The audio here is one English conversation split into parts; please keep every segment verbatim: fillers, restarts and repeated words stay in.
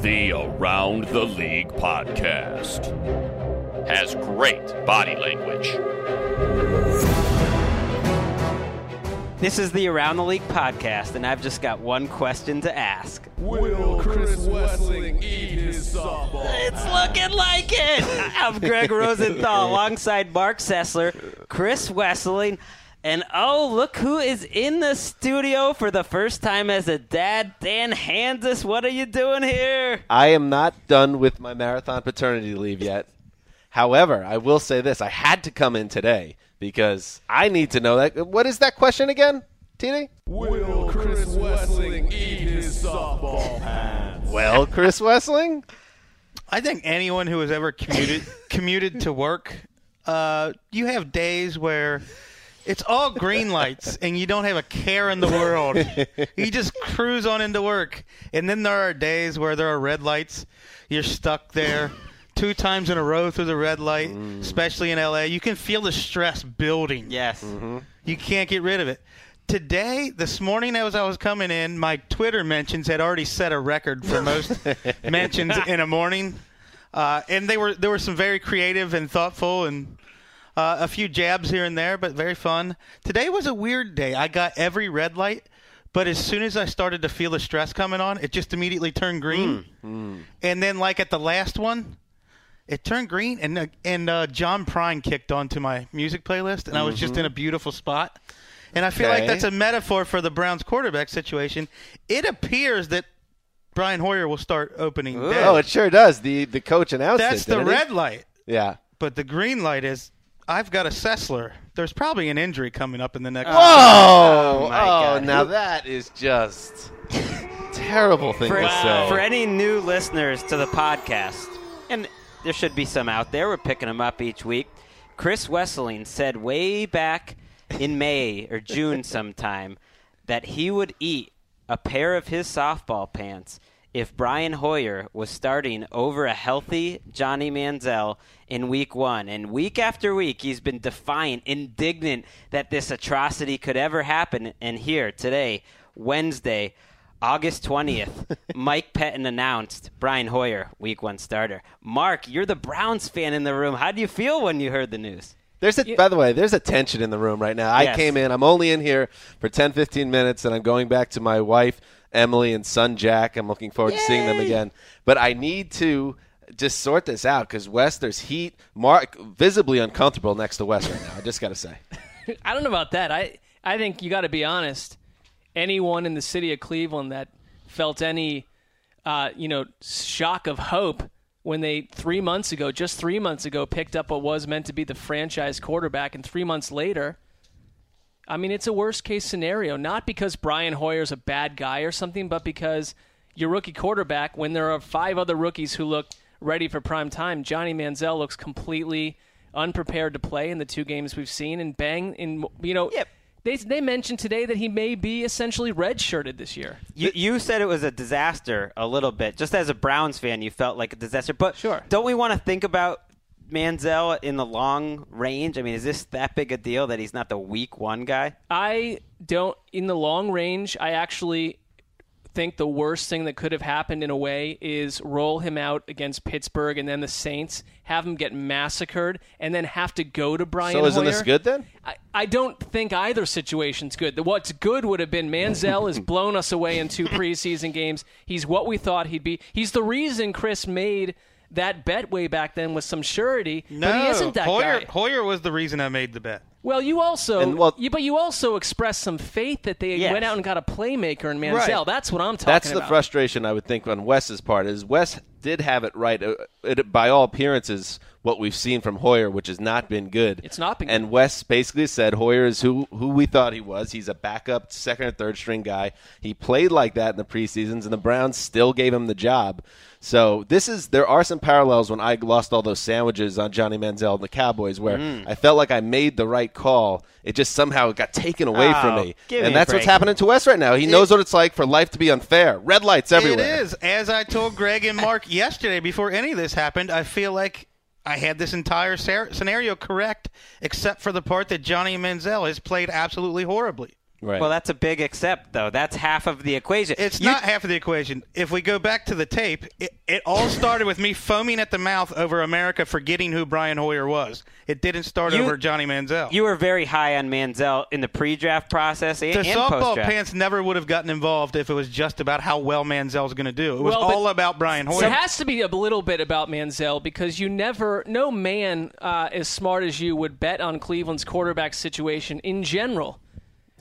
The Around the League podcast has great body language. This is the Around the League podcast, and I've just got one question to ask. Will Chris Wesseling eat his softball? It's looking like it! I'm Greg Rosenthal alongside Mark Sessler, Chris Wesseling, and oh, look who is in the studio for the first time as a dad, Dan Hanzus. What are you doing here? I am not done with my marathon paternity leave yet. However, I will say this. I had to come in today because I need to know that. What is that question again, T D? Will Chris Wesseling eat his softball hands? Well, Chris Wesseling? I think anyone who has ever commuted, commuted to work, uh, you have days where it's all green lights, and you don't have a care in the world. You just cruise on into work. And then there are days where there are red lights. You're stuck there two times in a row through the red light, mm. especially in L A. You can feel the stress building. Yes. Mm-hmm. You can't get rid of it. Today, this morning as I was coming in, my Twitter mentions had already set a record for most mentions in a morning. Uh, and they were, they were some very creative and thoughtful and – Uh, a few jabs here and there, but very fun. Today was a weird day. I got every red light, but as soon as I started to feel the stress coming on, it just immediately turned green. Mm, mm. And then, like at the last one, it turned green, and and uh, John Prine kicked onto my music playlist, and mm-hmm. I was just in a beautiful spot. And I feel okay. like that's a metaphor for the Browns quarterback situation. It appears that Brian Hoyer will start opening. Ooh, oh, it sure does. The the coach announced that's it. That's the red it? light. Yeah. But the green light is, I've got a Sessler. There's probably an injury coming up in the next. Oh, oh, oh God. Now that is just terrible thing for, to wow. say. For any new listeners to the podcast, and there should be some out there. We're picking them up each week. Chris Wesseling said way back in May or June sometime that he would eat a pair of his softball pants if Brian Hoyer was starting over a healthy Johnny Manziel in week one. And week after week, he's been defiant, indignant that this atrocity could ever happen. And here today, Wednesday, August twentieth, Mike Pettine announced Brian Hoyer, week one starter. Mark, you're the Browns fan in the room. How do you feel when you heard the news? There's a, by the way, there's a tension in the room right now. Yes. I came in. I'm only in here for ten, fifteen minutes, and I'm going back to my wife, Emily, and son, Jack. I'm looking forward Yay! to seeing them again. But I need to just sort this out because Wes, there's heat. Mark, visibly uncomfortable next to Wes right now. I just got to say. I don't know about that. I, I think you got to be honest. Anyone in the city of Cleveland that felt any uh, you know, shock of hope when they three months ago, just three months ago, picked up what was meant to be the franchise quarterback, and three months later, I mean, it's a worst-case scenario, not because Brian Hoyer's a bad guy or something, but because your rookie quarterback, when there are five other rookies who look ready for prime time, Johnny Manziel looks completely unprepared to play in the two games we've seen, and bang, in you know, yep. They they mentioned today that he may be essentially redshirted this year. You you said it was a disaster a little bit. Just as a Browns fan, you felt like a disaster. But sure. Don't we want to think about Manziel in the long range? I mean, is this that big a deal that he's not the week one guy? I don't. In the long range, I actually think the worst thing that could have happened in a way is roll him out against Pittsburgh and then the Saints, have him get massacred, and then have to go to Brian Hoyer. So isn't Hoyer. This good then? I, I don't think either situation's good. What's good would have been Manziel has blown us away in two preseason games. He's what we thought he'd be. He's the reason Chris made that bet way back then with some surety. No, but he isn't that Hoyer, guy. Hoyer was the reason I made the bet. Well, you also, and, well, you, but you also expressed some faith that they yes. went out and got a playmaker in Manziel. Right. That's what I'm talking That's about. That's the frustration I would think on Wes's part is Wes did have it right. Uh, it, by all appearances, what we've seen from Hoyer, which has not been good. It's not been good. And Wes basically said Hoyer is who, who we thought he was. He's a backup second or third string guy. He played like that in the preseasons, and the Browns still gave him the job. So this is there are some parallels when I lost all those sandwiches on Johnny Manziel and the Cowboys where mm. I felt like I made the right call. It just somehow got taken away oh, from me. And me that's break. What's happening to Wes right now. He it, knows what it's like for life to be unfair. Red lights everywhere. It is. As I told Greg and Mark yesterday before any of this happened, I feel like I had this entire ser- scenario correct except for the part that Johnny Manziel has played absolutely horribly. Right. Well, that's a big except, though. That's half of the equation. It's you... not half of the equation. If we go back to the tape, it, it all started with me foaming at the mouth over America forgetting who Brian Hoyer was. It didn't start you, over Johnny Manziel. You were very high on Manziel in the pre-draft process and, the and post-draft. The softball pants never would have gotten involved if it was just about how well Manziel's going to do. It was well, all about Brian Hoyer. So it has to be a little bit about Manziel because you never – no man uh, as smart as you would bet on Cleveland's quarterback situation in general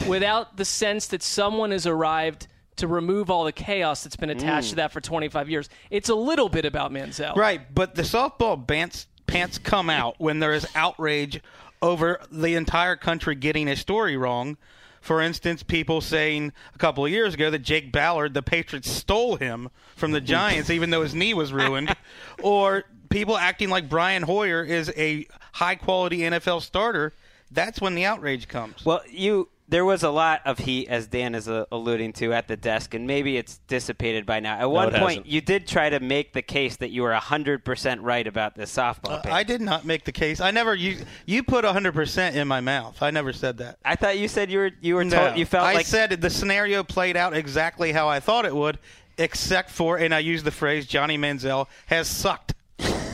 without the sense that someone has arrived to remove all the chaos that's been attached mm. to that for twenty-five years. It's a little bit about Manziel. Right, but the softball pants, pants come out when there is outrage over the entire country getting a story wrong. For instance, people saying a couple of years ago that Jake Ballard, the Patriots, stole him from the Giants even though his knee was ruined. Or people acting like Brian Hoyer is a high-quality N F L starter. That's when the outrage comes. Well, you... There was a lot of heat, as Dan is uh, alluding to, at the desk, and maybe it's dissipated by now. At one no, it point, hasn't. You did try to make the case that you were one hundred percent right about this softball uh, pitch. I did not make the case. I never you you put one hundred percent in my mouth. I never said that. I thought you said you were you were no, told you felt I like I said the scenario played out exactly how I thought it would, except for, and I used the phrase Johnny Manziel has sucked.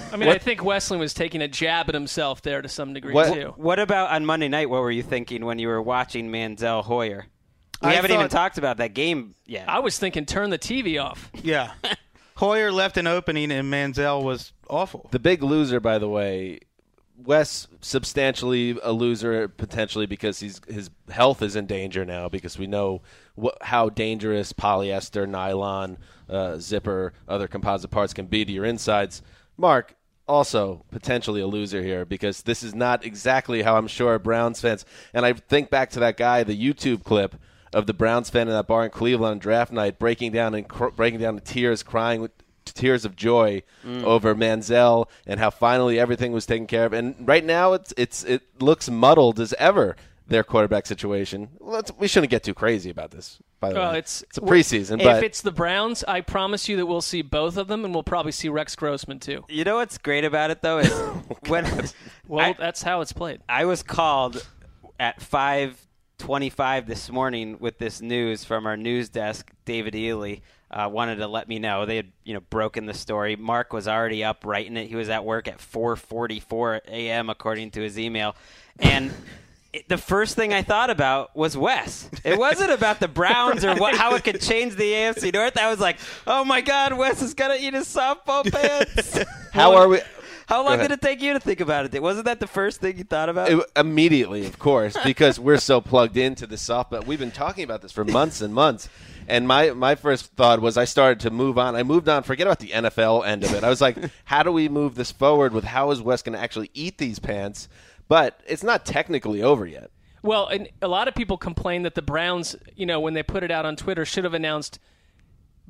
I mean, what? I think Wesseling was taking a jab at himself there to some degree, what, too. What about on Monday night? What were you thinking when you were watching Manziel Hoyer? We I haven't thought, even talked about that game yet. I was thinking turn the T V off. Yeah. Hoyer left an opening, and Manziel was awful. The big loser, by the way, Wes substantially a loser potentially because he's, his health is in danger now because we know wh- how dangerous polyester, nylon, uh, zipper, other composite parts can be to your insides. Mark, also potentially a loser here because this is not exactly how I'm sure Browns fans – and I think back to that guy, the YouTube clip of the Browns fan in that bar in Cleveland on draft night breaking down and cr- breaking down in tears, crying with tears of joy mm. over Manziel and how finally everything was taken care of. And right now it's it's it looks muddled as ever, their quarterback situation. Let's, we shouldn't get too crazy about this. By the well, way, it's, it's a preseason. Well, if but. it's the Browns, I promise you that we'll see both of them, and we'll probably see Rex Grossman too. You know what's great about it, though, is oh, when well, I, that's how it's played. I was called at five twenty-five this morning with this news from our news desk. David Ealy uh, wanted to let me know they had, you know, broken the story. Mark was already up writing it. He was at work at four forty-four a.m. according to his email, and. The first thing I thought about was Wes. It wasn't about the Browns or what, how it could change the A F C North. I was like, oh, my God, Wes is going to eat his softball pants. How are we? How long did it take you to think about it? Wasn't that the first thing you thought about? It, immediately, of course, because we're so plugged into the softball. We've been talking about this for months and months. And my, my first thought was I started to move on. I moved on. Forget about the N F L end of it. I was like, how do we move this forward with how is Wes going to actually eat these pants? But it's not technically over yet. Well, and a lot of people complain that the Browns, you know, when they put it out on Twitter, should have announced,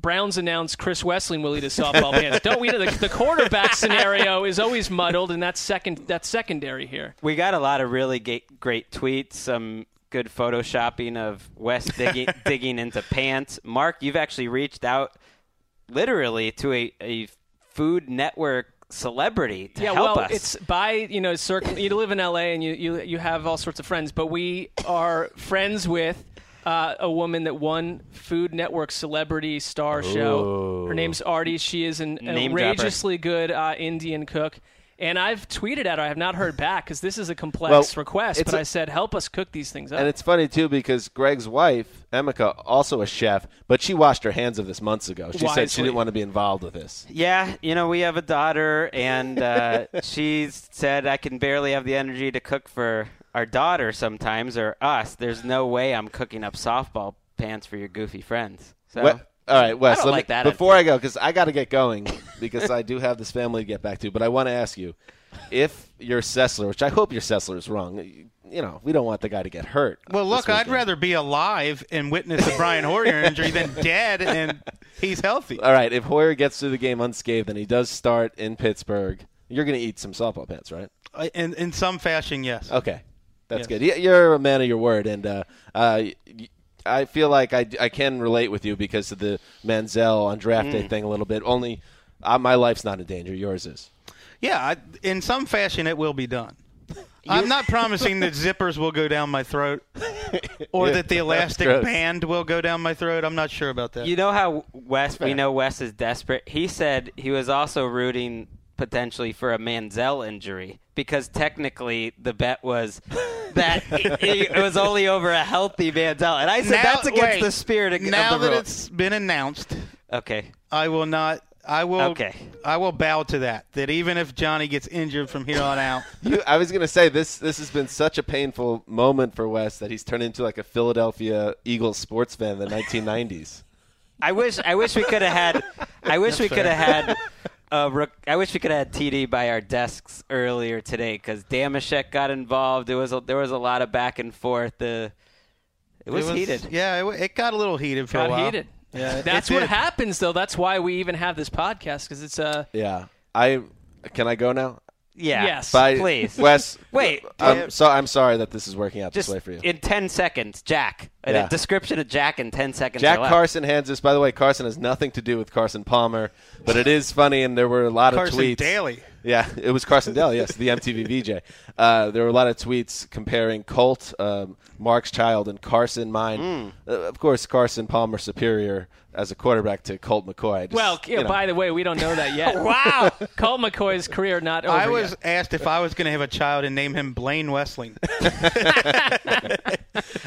Browns announced Chris Wesseling will eat his softball pants. Don't we know the, the quarterback scenario is always muddled, and that's, second, that's secondary here. We got a lot of really great tweets, some good photoshopping of Wes digging, digging into pants. Mark, you've actually reached out literally to a, a Food Network celebrity to yeah, help well, us. It's by, you know, circ- you live in L A and you, you, you have all sorts of friends, but we are friends with uh, a woman that won Food Network Celebrity Star Ooh. Show. Her name's Artie. She is an Name outrageously dropper. good uh, Indian cook. And I've tweeted at her. I have not heard back because this is a complex well, request. But a, I said, help us cook these things up. And it's funny, too, because Greg's wife, Emeka, also a chef, but she washed her hands of this months ago. She Wisely. said she didn't want to be involved with this. Yeah. You know, we have a daughter, and uh, she said, I can barely have the energy to cook for our daughter sometimes or us. There's no way I'm cooking up softball pants for your goofy friends. So. What? All right, Wes, I let like me, that before I go, because I got to get going because I do have this family to get back to, but I want to ask you, if you're Sessler, which I hope your Sessler is wrong, you know, we don't want the guy to get hurt. Well, look, I'd rather be alive and witness a Brian Hoyer injury than dead and he's healthy. All right, if Hoyer gets through the game unscathed and he does start in Pittsburgh, you're going to eat some softball pants, right? Uh, in, in some fashion, yes. Okay, that's yes. good. You're a man of your word, and uh, uh, I feel like I, I can relate with you because of the Manziel on draft day mm. thing a little bit. Only uh, my life's not in danger. Yours is. Yeah, I, in some fashion it will be done. I'm not promising that zippers will go down my throat or yeah, that the elastic band will go down my throat. I'm not sure about that. You know how Wes, we know Wes is desperate. He said he was also rooting potentially for a Manziel injury because technically the bet was – that it, it was only over a healthy Manziel. And I said now, that's against wait, the spirit of, now of the Now that rule. It's been announced, okay, I will not I will okay. I will bow to that, that even if Johnny gets injured from here on out. you, I was going to say, this this has been such a painful moment for Wes that he's turned into like a Philadelphia Eagles sports fan in the nineteen nineties. I wish I wish we could have had I wish that's we could have had Uh, I wish we could have had T D by our desks earlier today because Damashek got involved. It was a, there was a lot of back and forth. Uh, it, it was heated. Yeah, it, it got a little heated for got a while. Heated. Yeah, that's what did. happens though. That's why we even have this podcast because it's a. Uh... Yeah, I can I go now? Yeah. Yes. By, please, Wes. Wait. I'm so I'm sorry that this is working out this way for you. In ten seconds, Jack. Yeah. A description of Jack in ten seconds. Jack Carson Hanzus. By the way, Carson has nothing to do with Carson Palmer, but it is funny, and there were a lot Carson of tweets. Carson Daly. Yeah, it was Carson Daly. Yes, the M T V V J. Uh, there were a lot of tweets comparing Colt, um, Mark's child, and Carson, mine. Mm. Uh, of course, Carson Palmer superior as a quarterback to Colt McCoy. Just, well, you know. By the way, we don't know that yet. Wow, Colt McCoy's career not over. I was yet. asked if I was going to have a child and name him Blaine Wesseling.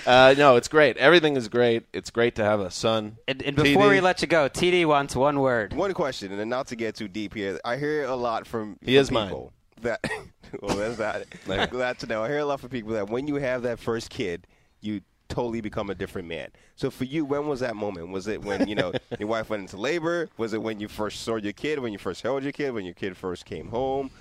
uh, no, it's great. Everything is great. It's great to have a son. And, and before T D, we let you go, T D wants one word, one question, and not to get too deep here. I hear a lot from he from is people mine. That well, that's not it. I'm glad to know. I hear a lot from people that when you have that first kid, you totally become a different man. So for you, when was that moment? Was it when, you know, your wife went into labor? Was it when you first saw your kid, when you first held your kid, when your kid first came home?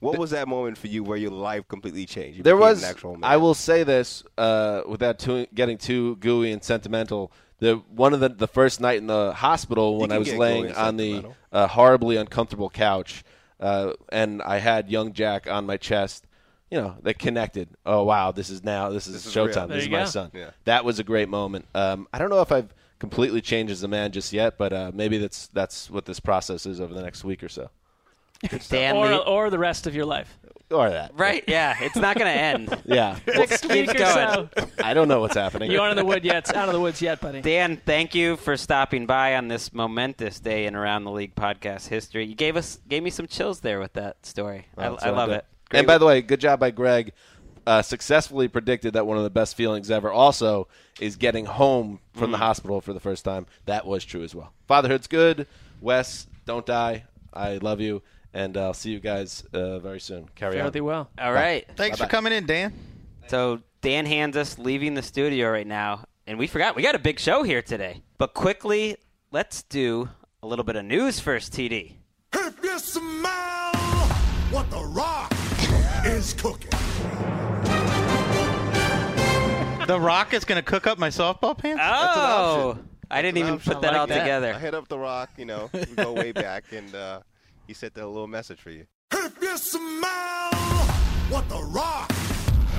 What was that moment for you where your life completely changed? You there was, an actual man. I will say this uh, without too, getting too gooey and sentimental. The one of the, the first night in the hospital when I was laying on the uh, horribly uncomfortable couch uh, and I had young Jack on my chest. You know, they connected. Oh, wow, this is now, this is showtime. This is my son. Yeah. That was a great moment. Um, I don't know if I've completely changed as a man just yet, but uh, maybe that's that's what this process is over the next week or so. or, or the rest of your life. Or that. Right, yeah. It's not going to end. yeah. Well, next week or so. I don't know what's happening. You aren't in the woods yet. It's out of the woods yet, buddy. Dan, thank you for stopping by on this momentous day in Around the League podcast history. You gave us gave me some chills there with that story. Well, I, I love it. Great. And by the way, good job by Greg. Uh, successfully predicted that one of the best feelings ever also is getting home from mm. the hospital for the first time. That was true as well. Fatherhood's good. Wes, don't die. I love you. And I'll see you guys uh, very soon. Carry Fairly on. Fairly well. All right. Bye. Thanks Bye-bye. for coming in, Dan. So Dan Hanzus leaving the studio right now. And we forgot. We got a big show here today. But quickly, let's do a little bit of news first, T D. If you smell what the rock is cooking. The Rock is going to cook up my softball pants? Oh, I didn't even put that all together. I hit up The Rock, you know, we go way back, and uh, he sent that little message for you. If you smell what The Rock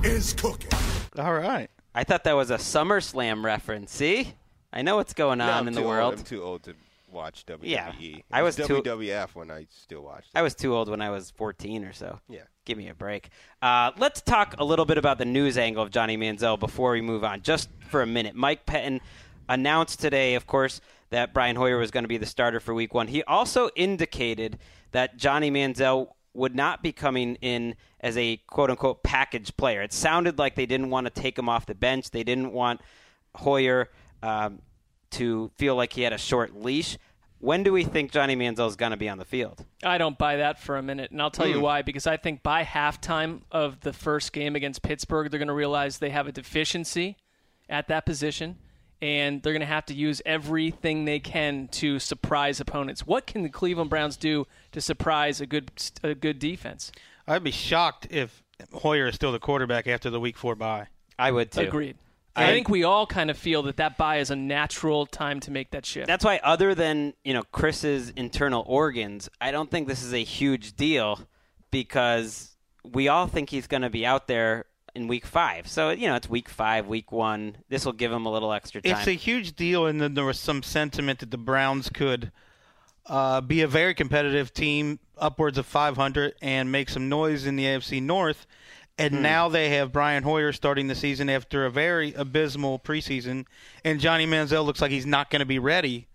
is cooking. All right. I thought that was a SummerSlam reference. See? I know what's going on no, in the world. Old. I'm too old to watch W W E. Yeah, I was, was too W W F when I still watched it. I was too old when I was fourteen or so. Yeah. Give me a break. Uh, let's talk a little bit about the news angle of Johnny Manziel before we move on, just for a minute. Mike Pettine announced today, of course, that Brian Hoyer was going to be the starter for week one. He also indicated that Johnny Manziel would not be coming in as a quote-unquote package player. It sounded like they didn't want to take him off the bench. They didn't want Hoyer um, to feel like he had a short leash. When do we think Johnny Manziel is going to be on the field? I don't buy that for a minute, and I'll tell mm. you why, because I think by halftime of the first game against Pittsburgh, they're going to realize they have a deficiency at that position, and they're going to have to use everything they can to surprise opponents. What can the Cleveland Browns do to surprise a good a good defense? I'd be shocked if Hoyer is still the quarterback after the week four bye. I would, too. Agreed. I, I think we all kind of feel that that bye is a natural time to make that shift. That's why, other than, you know, Chris's internal organs, I don't think this is a huge deal because we all think he's going to be out there in week five. So, you know, it's week five, week one. This will give him a little extra time. It's a huge deal, and then there was some sentiment that the Browns could uh, be a very competitive team, upwards of five hundred, and make some noise in the A F C North. And hmm. now they have Brian Hoyer starting the season after a very abysmal preseason, and Johnny Manziel looks like he's not going to be ready.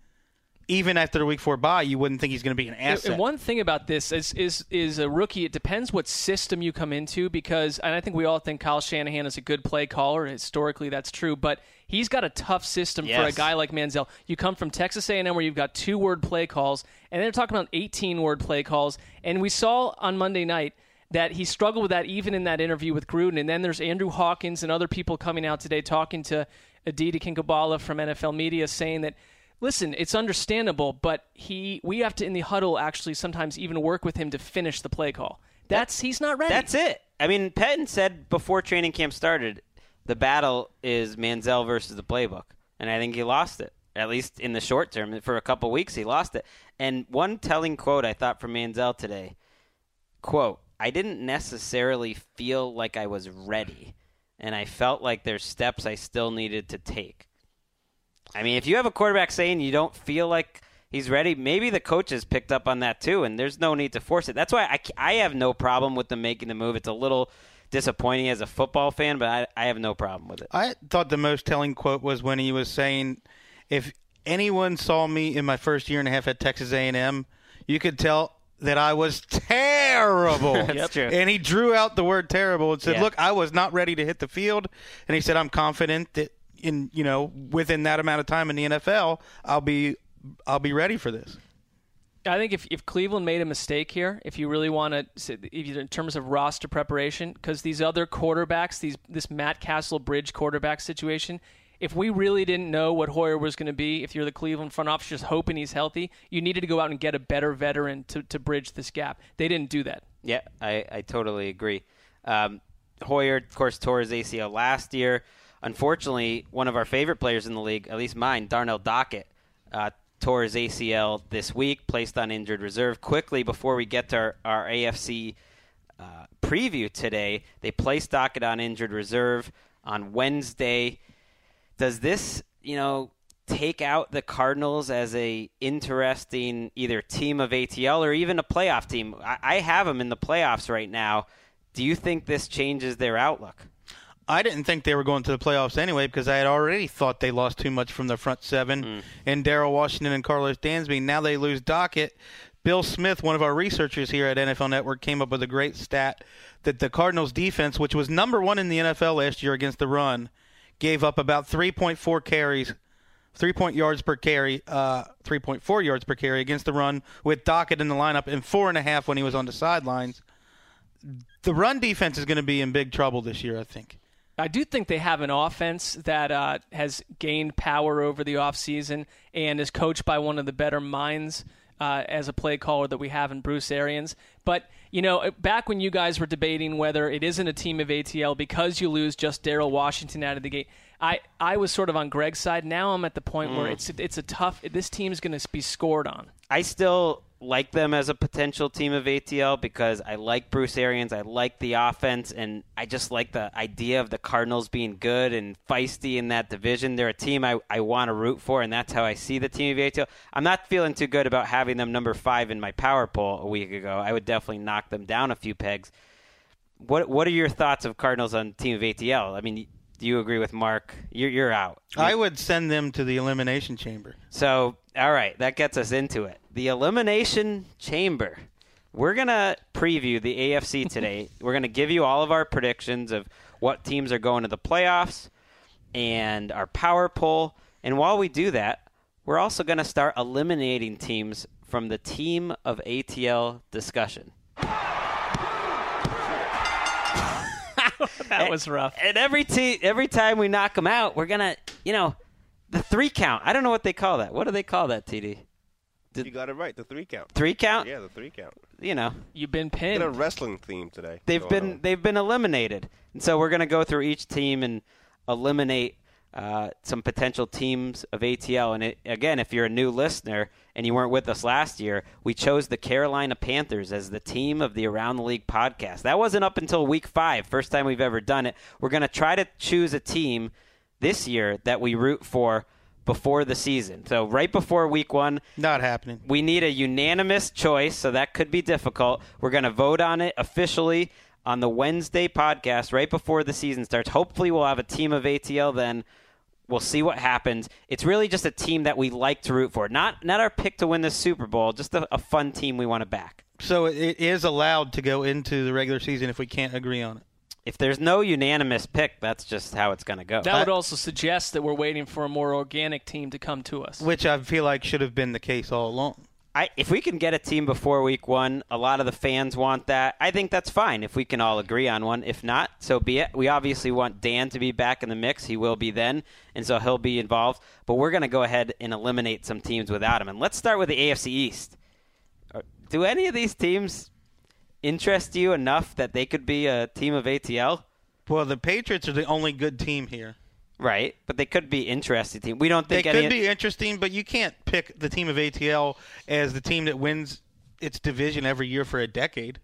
Even after the week four bye, you wouldn't think he's going to be an asset. And one thing about this is, is is a rookie, it depends what system you come into, because, and I think we all think Kyle Shanahan is a good play caller. Historically, that's true. But he's got a tough system yes. for a guy like Manziel. You come from Texas A and M where you've got two-word play calls, and they're talking about eighteen-word play calls. And we saw on Monday night that he struggled with that even in that interview with Gruden. And then there's Andrew Hawkins and other people coming out today talking to Aditi Kinkabala from N F L Media saying that, listen, it's understandable, but he we have to, in the huddle, actually sometimes even work with him to finish the play call. That's He's not ready. That's it. I mean, Pettine said before training camp started, the battle is Manziel versus the playbook, and I think he lost it, at least in the short term. For a couple weeks, he lost it. And one telling quote I thought from Manziel today, quote, "I didn't necessarily feel like I was ready, and I felt like there's steps I still needed to take." I mean, if you have a quarterback saying you don't feel like he's ready, maybe the coaches picked up on that too, and there's no need to force it. That's why I, I have no problem with them making the move. It's a little disappointing as a football fan, but I, I have no problem with it. I thought the most telling quote was when he was saying, if anyone saw me in my first year and a half at Texas A and M, you could tell that I was terrible. That's yep. true. And he drew out the word terrible and said, yeah. look, I was not ready to hit the field. And he said, I'm confident that, in you know, within that amount of time in the N F L, I'll be I'll be ready for this. I think if, if Cleveland made a mistake here, if you really want to, in terms of roster preparation, because these other quarterbacks, these this Matt Castle bridge quarterback situation, if we really didn't know what Hoyer was going to be, if you're the Cleveland front office just hoping he's healthy, you needed to go out and get a better veteran to, to bridge this gap. They didn't do that. Yeah, I, I totally agree. Um, Hoyer, of course, tore his A C L last year. Unfortunately, one of our favorite players in the league, at least mine, Darnell Dockett, uh, tore his A C L this week, placed on injured reserve. Quickly, before we get to our, our A F C uh, preview today, they placed Dockett on injured reserve on Wednesday. Does this, you know, take out the Cardinals as a interesting either team of A T L or even a playoff team? I, I have them in the playoffs right now. Do you think this changes their outlook? I didn't think they were going to the playoffs anyway because I had already thought they lost too much from the front seven mm. and Daryl Washington and Carlos Dansby. Now they lose Dockett. Bill Smith, one of our researchers here at N F L Network, came up with a great stat that the Cardinals' defense, which was number one in the N F L last year against the run, gave up about three point four carries, three point yards per carry, uh, three point four yards per carry against the run with Dockett in the lineup and four and a half when he was on the sidelines. The run defense is going to be in big trouble this year, I think. I do think they have an offense that uh, has gained power over the offseason and is coached by one of the better minds uh, as a play caller that we have in Bruce Arians. But, you know, back when you guys were debating whether it isn't a team of A T L because you lose just Darryl Washington out of the gate, I, I was sort of on Greg's side. Now I'm at the point mm. where it's it's a tough – this team's going to be scored on. I still – like them as a potential team of A T L because I like Bruce Arians. I like the offense, and I just like the idea of the Cardinals being good and feisty in that division. They're a team I, I want to root for, and that's how I see the team of A T L. I'm not feeling too good about having them number five in my power poll a week ago. I would definitely knock them down a few pegs. What What are your thoughts of Cardinals on team of A T L? I mean, do you agree with Mark? You're, you're out. I would send them to the elimination chamber. So, all right, that gets us into it. The elimination chamber. We're going to preview the A F C today. We're going to give you all of our predictions of what teams are going to the playoffs and our power poll. And while we do that, we're also going to start eliminating teams from the team of A T L discussion. That was rough. And every t- every time we knock them out, we're going to, you know, the three count. I don't know what they call that. What do they call that, T D? Did, you got it right, the three count. Three count? Yeah, the three count. You know. You've been pinned. It's a wrestling theme today. They've been on. They've been eliminated. And so we're going to go through each team and eliminate uh, some potential teams of A T L. And it, again, if you're a new listener and you weren't with us last year, we chose the Carolina Panthers as the team of the Around the League podcast. That wasn't up until week five, first time we've ever done it. We're going to try to choose a team this year that we root for before the season. So right before week one. Not happening. We need a unanimous choice, so that could be difficult. We're going to vote on it officially on the Wednesday podcast right before the season starts. Hopefully we'll have a team of A T L then. We'll see what happens. It's really just a team that we like to root for. Not not our pick to win the Super Bowl, just a, a fun team we want to back. So it is allowed to go into the regular season if we can't agree on it. If there's no unanimous pick, that's just how it's going to go. That would also suggest that we're waiting for a more organic team to come to us. Which I feel like should have been the case all along. I, if we can get a team before week one, a lot of the fans want that. I think that's fine if we can all agree on one. If not, so be it. We obviously want Dan to be back in the mix. He will be then, and so he'll be involved. But we're going to go ahead and eliminate some teams without him. And let's start with the A F C East. Do any of these teams interest you enough that they could be a team of A T L? Well, the Patriots are the only good team here. Right, but they could be interesting team. We don't think they any could be interesting, but you can't pick the team of A T L as the team that wins its division every year for a decade.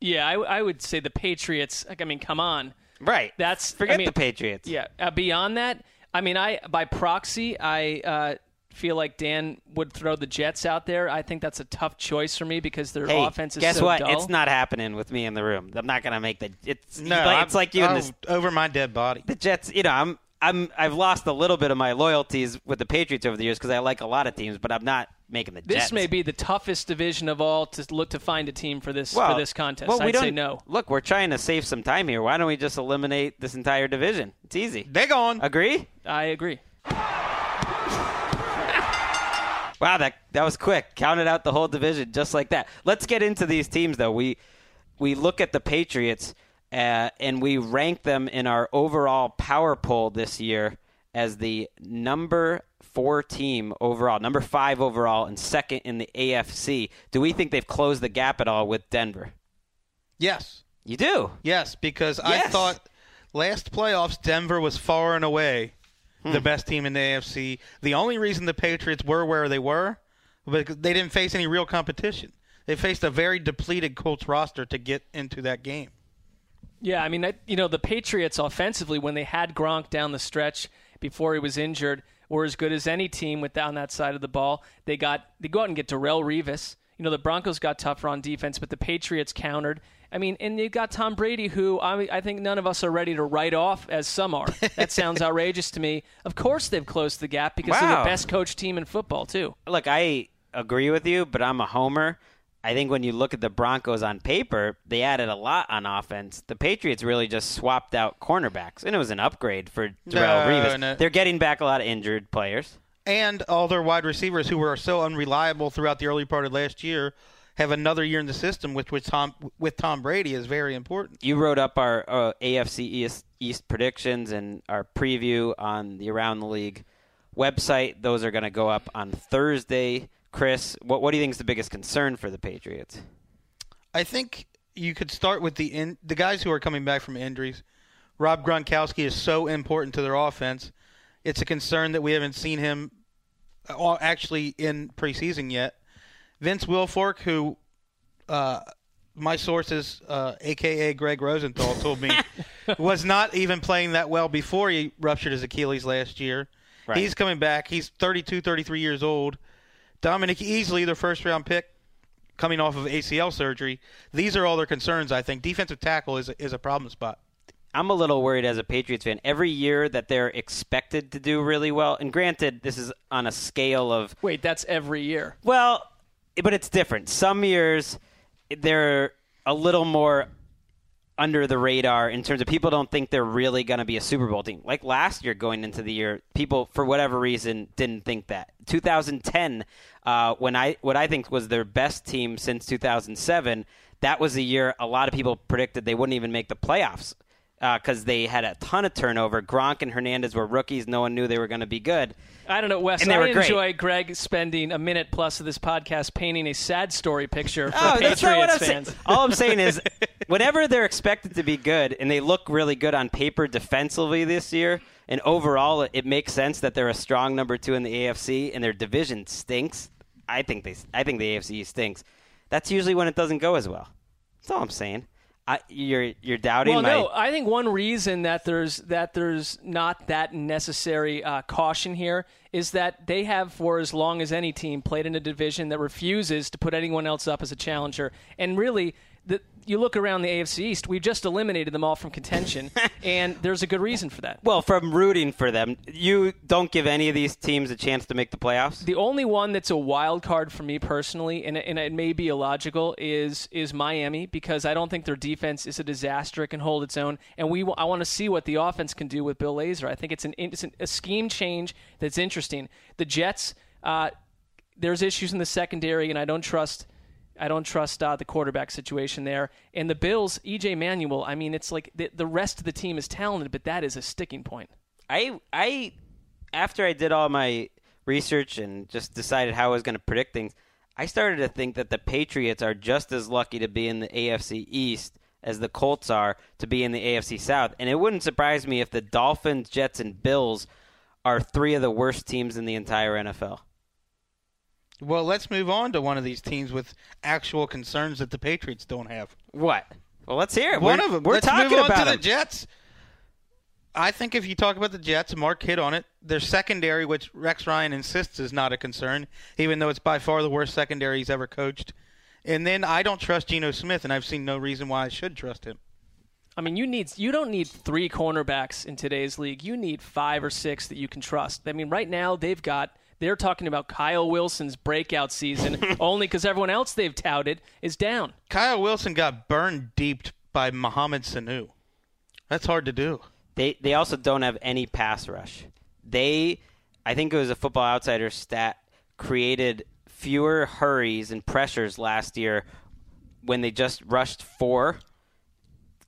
Yeah, I, I would say the Patriots. Like, I mean, come on. Right. That's forget I mean, the Patriots. Yeah. Uh, beyond that, I mean, I by proxy, I uh, feel like Dan would throw the Jets out there. I think that's a tough choice for me because their hey, offense is guess so what? Dull. It's not happening with me in the room. I'm not gonna make the. It's no. Like, I'm, it's like you I'm in this over my dead body. The Jets. You know, I'm. I'm, I've lost a little bit of my loyalties with the Patriots over the years because I like a lot of teams, but I'm not making the Jets. This may be the toughest division of all to look to find a team for this well, for this contest. Well, we I'd don't, say no. Look, we're trying to save some time here. Why don't we just eliminate this entire division? It's easy. They're going. Agree? I agree. Wow, that that was quick. Counted out the whole division just like that. Let's get into these teams, though. We we look at the Patriots. Uh, and we rank them in our overall power poll this year as the number four team overall, number five overall, and second in the A F C. Do we think they've closed the gap at all with Denver? Yes. You do? Yes, because yes. I thought last playoffs Denver was far and away hmm. the best team in the A F C. The only reason the Patriots were where they were was because they didn't face any real competition. They faced a very depleted Colts roster to get into that game. Yeah, I mean, I, you know, the Patriots offensively, when they had Gronk down the stretch before he was injured, were as good as any team with on that side of the ball. They got they go out and get Darrelle Revis. You know, the Broncos got tougher on defense, but the Patriots countered. I mean, and you got Tom Brady, who I, I think none of us are ready to write off, as some are. That sounds outrageous to me. Of course they've closed the gap because wow. they're the best coached team in football, too. Look, I agree with you, but I'm a homer. I think when you look at the Broncos on paper, they added a lot on offense. The Patriots really just swapped out cornerbacks, and it was an upgrade for Darrelle no, Revis. No. They're getting back a lot of injured players. And all their wide receivers, who were so unreliable throughout the early part of last year, have another year in the system, which with Tom, with Tom Brady is very important. You wrote up our uh, A F C East, East predictions and our preview on the Around the League website. Those are going to go up on Thursday. Chris, what what do you think is the biggest concern for the Patriots? I think you could start with the in, the guys who are coming back from injuries. Rob Gronkowski is so important to their offense. It's a concern that we haven't seen him actually in preseason yet. Vince Wilfork, who uh, my sources, uh, a k a. Greg Rosenthal, told me was not even playing that well before he ruptured his Achilles last year. Right. He's coming back. He's thirty-two, thirty-three years old. Dominic Easley, their first-round pick, coming off of A C L surgery. These are all their concerns, I think. Defensive tackle is is a problem spot. I'm a little worried as a Patriots fan. Every year that they're expected to do really well, and granted, this is on a scale of... Wait, that's every year. Well, but it's different. Some years, they're a little more under the radar in terms of people don't think they're really going to be a Super Bowl team. Like last year going into the year, people, for whatever reason, didn't think that. two thousand ten, uh, when I what I think was their best team since two thousand seven, that was the year a lot of people predicted they wouldn't even make the playoffs. Because uh, they had a ton of turnover. Gronk and Hernandez were rookies. No one knew they were going to be good. I don't know, Wes. And they I were enjoy great. Greg spending a minute plus of this podcast painting a sad story picture for oh, Patriots that's not what I'm fans. Say- All I'm saying is, whenever they're expected to be good, and they look really good on paper defensively this year, and overall it makes sense that they're a strong number two in the A F C, and their division stinks. I think they. I think the A F C stinks. That's usually when it doesn't go as well. That's all I'm saying. I, you're you're doubting. Well, my... no. I think one reason that there's that there's not that necessary uh, caution here is that they have, for as long as any team, played in a division that refuses to put anyone else up as a challenger. And really, the, you look around the A F C East, we've just eliminated them all from contention, and there's a good reason for that. Well, from rooting for them, you don't give any of these teams a chance to make the playoffs. The only one that's a wild card for me personally, and and it may be illogical, is is Miami, because I don't think their defense is a disaster. It can hold its own, and we I want to see what the offense can do with Bill Lazor. I think it's an, it's an a scheme change that's interesting. The Jets, uh, there's issues in the secondary, and I don't trust. I don't trust uh, the quarterback situation there. And the Bills, E J Manuel, I mean, it's like the, the rest of the team is talented, but that is a sticking point. I, I, after I did all my research and just decided how I was going to predict things, I started to think that the Patriots are just as lucky to be in the A F C East as the Colts are to be in the A F C South. And it wouldn't surprise me if the Dolphins, Jets, and Bills are three of the worst teams in the entire N F L. Well, let's move on to one of these teams with actual concerns that the Patriots don't have. What? Well, let's hear it. One we're, of them. We're let's talking move on about to them. The Jets. I think if you talk about the Jets, Mark hit on it, their secondary, which Rex Ryan insists is not a concern, even though it's by far the worst secondary he's ever coached. And then I don't trust Geno Smith, and I've seen no reason why I should trust him. I mean, you need you don't need three cornerbacks in today's league. You need five or six that you can trust. I mean, right now they've got – they're talking about Kyle Wilson's breakout season only because everyone else they've touted is down. Kyle Wilson got burned deep by Mohamed Sanu. That's hard to do. They they also don't have any pass rush. They, I think it was a Football Outsiders stat, created fewer hurries and pressures last year when they just rushed four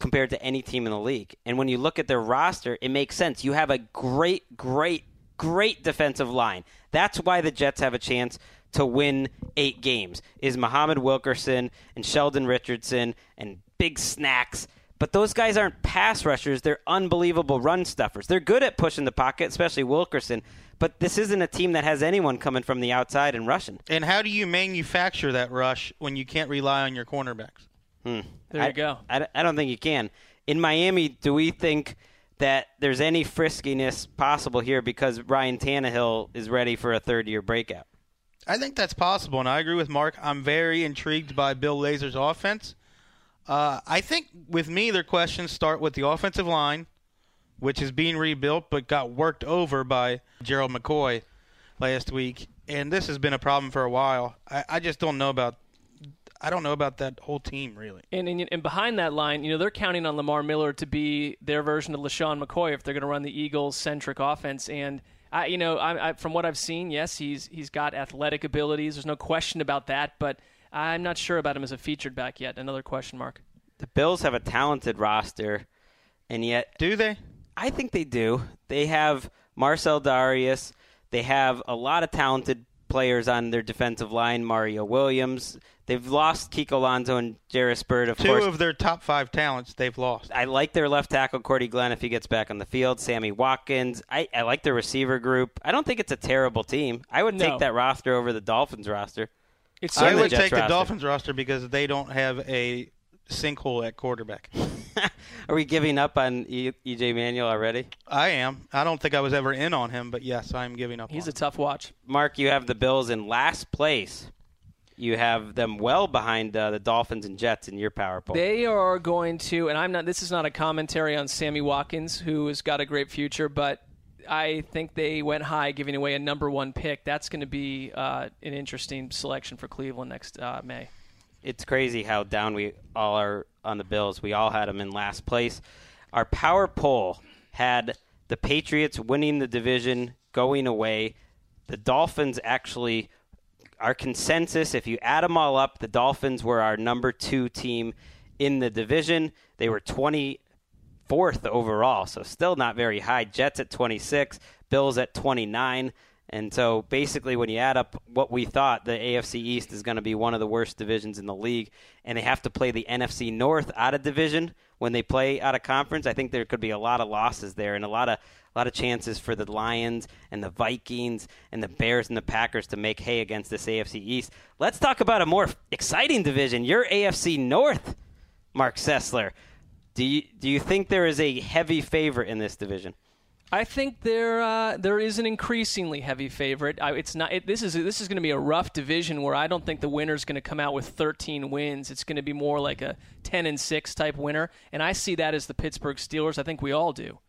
compared to any team in the league. And when you look at their roster, it makes sense. You have a great, great Great defensive line. That's why the Jets have a chance to win eight games, is Muhammad Wilkerson and Sheldon Richardson and Big Snacks. But those guys aren't pass rushers. They're unbelievable run stuffers. They're good at pushing the pocket, especially Wilkerson. But this isn't a team that has anyone coming from the outside and rushing. And how do you manufacture that rush when you can't rely on your cornerbacks? Hmm. There I, you go. I, I don't think you can. In Miami, do we think that there's any friskiness possible here because Ryan Tannehill is ready for a third-year breakout? I think that's possible, and I agree with Mark. I'm very intrigued by Bill Lazor's offense. Uh, I think, with me, their questions start with the offensive line, which is being rebuilt but got worked over by Gerald McCoy last week, and this has been a problem for a while. I, I just don't know about I don't know about that whole team, really. And, and and behind that line, you know, they're counting on Lamar Miller to be their version of LaShawn McCoy if they're going to run the Eagles-centric offense. And, I, you know, I, I, from what I've seen, yes, he's he's got athletic abilities. There's no question about that. But I'm not sure about him as a featured back yet. Another question mark. The Bills have a talented roster, and yet... Do they? I think they do. They have Marcel Darius. They have a lot of talented players on their defensive line, Mario Williams. They've lost Kiko Alonso and Jarris Byrd, of Two course. Two of their top five talents they've lost. I like their left tackle, Cordy Glenn, if he gets back on the field. Sammy Watkins. I, I like their receiver group. I don't think it's a terrible team. I would no. take that roster over the Dolphins roster. It's I would take the Dolphins roster because they don't have a sinkhole at quarterback. Are we giving up on E J Manuel already? I am. I don't think I was ever in on him, but yes, I am giving up. He's on a him. Tough watch. Mark, you have the Bills in last place. You have them well behind uh, the Dolphins and Jets in your power poll. They are going to, and I'm not. This is not a commentary on Sammy Watkins, who has got a great future, but I think they went high, giving away a number one pick. That's going to be uh, an interesting selection for Cleveland next uh, May. It's crazy how down we all are on the Bills. We all had them in last place. Our power poll had the Patriots winning the division, going away. The Dolphins actually, our consensus, if you add them all up, the Dolphins were our number two team in the division. They were twenty-fourth overall, so still not very high. Jets at twenty-six, Bills at twenty-nine. And so basically when you add up what we thought, the A F C East is going to be one of the worst divisions in the league, and they have to play the N F C North out of division when they play out of conference. I think there could be a lot of losses there and a lot of a lot of chances for the Lions and the Vikings and the Bears and the Packers to make hay against this A F C East. Let's talk about a more exciting division, your A F C North, Mark Sessler. Do you, do you think there is a heavy favorite in this division? I think there uh, there is an increasingly heavy favorite. I, it's not. It, this is this is going to be a rough division where I don't think the winner is going to come out with thirteen wins. It's going to be more like a ten and six type winner, and I see that as the Pittsburgh Steelers. I think we all do.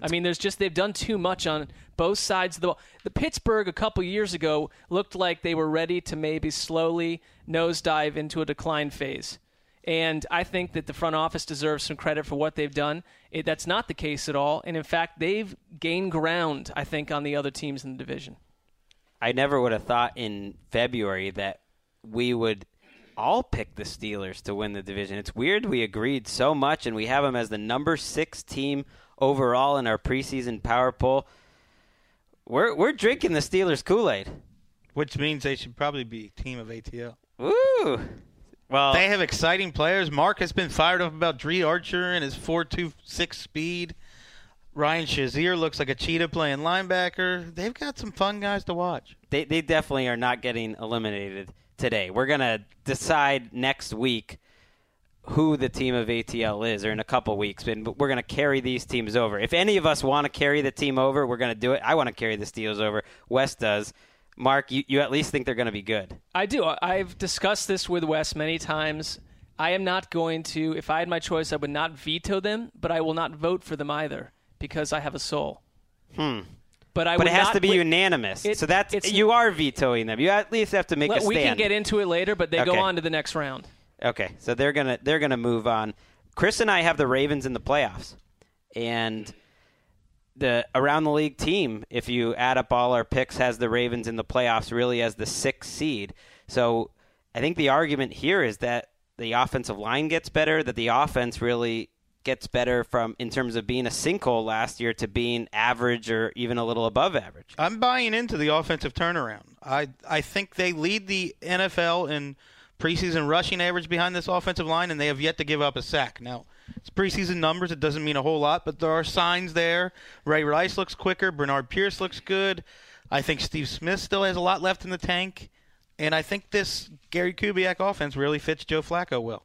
I mean, there's just they've done too much on both sides of the ball. The Pittsburgh a couple years ago looked like they were ready to maybe slowly nosedive into a decline phase. And I think that the front office deserves some credit for what they've done. It, that's not the case at all. And, in fact, they've gained ground, I think, on the other teams in the division. I never would have thought in February that we would all pick the Steelers to win the division. It's weird we agreed so much, and we have them as the number six team overall in our preseason power poll. We're, we're drinking the Steelers Kool-Aid. Which means they should probably be team of A T L. Woo! Well, they have exciting players. Mark has been fired up about Dre Archer and his four two six speed. Ryan Shazier looks like a cheetah playing linebacker. They've got some fun guys to watch. They they definitely are not getting eliminated today. We're going to decide next week who the team of A T L is, or in a couple weeks. But we're going to carry these teams over. If any of us want to carry the team over, we're going to do it. I want to carry the Steelers over. Wes does. Mark, you, you at least think they're going to be good. I do. I've discussed this with Wes many times. I am not going to, if I had my choice, I would not veto them, but I will not vote for them either because I have a soul. Hmm. But, I but would it has not, to be we, unanimous. It, so that's, you are vetoing them. You at least have to make let, a stand. We can get into it later, but they okay. go on to the next round. Okay, so they're going to they're gonna move on. Chris and I have the Ravens in the playoffs. And the around the league team, if you add up all our picks, has the Ravens in the playoffs really as the sixth seed. So I think the argument here is that the offensive line gets better, that the offense really gets better from in terms of being a sinkhole last year to being average or even a little above average. I'm buying into the offensive turnaround. I I think they lead the N F L in preseason rushing average behind this offensive line, and they have yet to give up a sack. Now, it's preseason numbers. It doesn't mean a whole lot, but there are signs there. Ray Rice looks quicker. Bernard Pierce looks good. I think Steve Smith still has a lot left in the tank. And I think this Gary Kubiak offense really fits Joe Flacco well.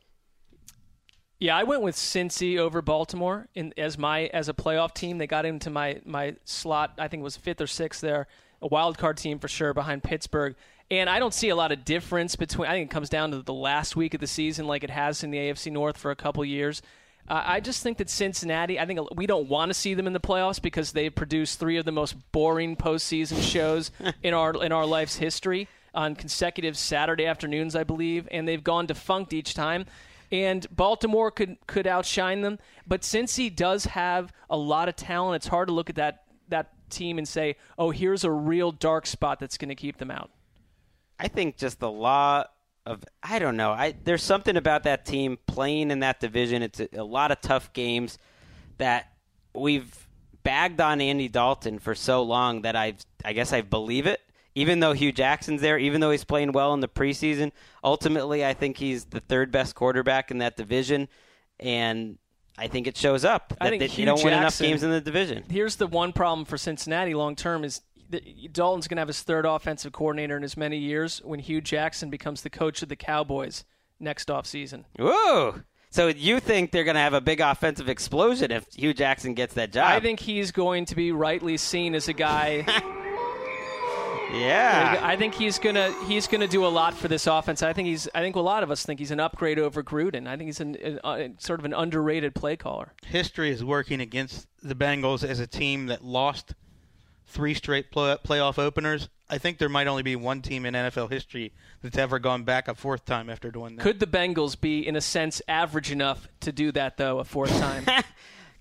Yeah, I went with Cincy over Baltimore in, as my as a playoff team. They got into my, my slot, I think it was fifth or sixth there, a wild card team for sure behind Pittsburgh. And I don't see a lot of difference between – I think it comes down to the last week of the season like it has in the A F C North for a couple years. Uh, I just think that Cincinnati – I think we don't want to see them in the playoffs because they produced three of the most boring postseason shows in our in our life's history on consecutive Saturday afternoons, I believe, and they've gone defunct each time. And Baltimore could, could outshine them. But Cincy does have a lot of talent. It's hard to look at that that team and say, oh, here's a real dark spot that's going to keep them out. I think just the law of, I don't know, I, there's something about that team playing in that division. It's a, a lot of tough games that we've bagged on Andy Dalton for so long that I've, I guess I believe it. Even though Hugh Jackson's there, even though he's playing well in the preseason, ultimately I think he's the third best quarterback in that division, and I think it shows up that I think they, they don't Jackson, win enough games in the division. Here's the one problem for Cincinnati long term is the, Dalton's going to have his third offensive coordinator in as many years when Hugh Jackson becomes the coach of the Cowboys next offseason. Whoa. So you think they're going to have a big offensive explosion if Hugh Jackson gets that job? I think he's going to be rightly seen as a guy. Yeah. I think he's going to he's going to do a lot for this offense. I think he's I think a lot of us think he's an upgrade over Gruden. I think he's an, an, uh, sort of an underrated play caller. History is working against the Bengals as a team that lost three straight play- playoff openers. I think there might only be one team in N F L history that's ever gone back a fourth time after doing that. Could the Bengals be, in a sense, average enough to do that, though, a fourth time?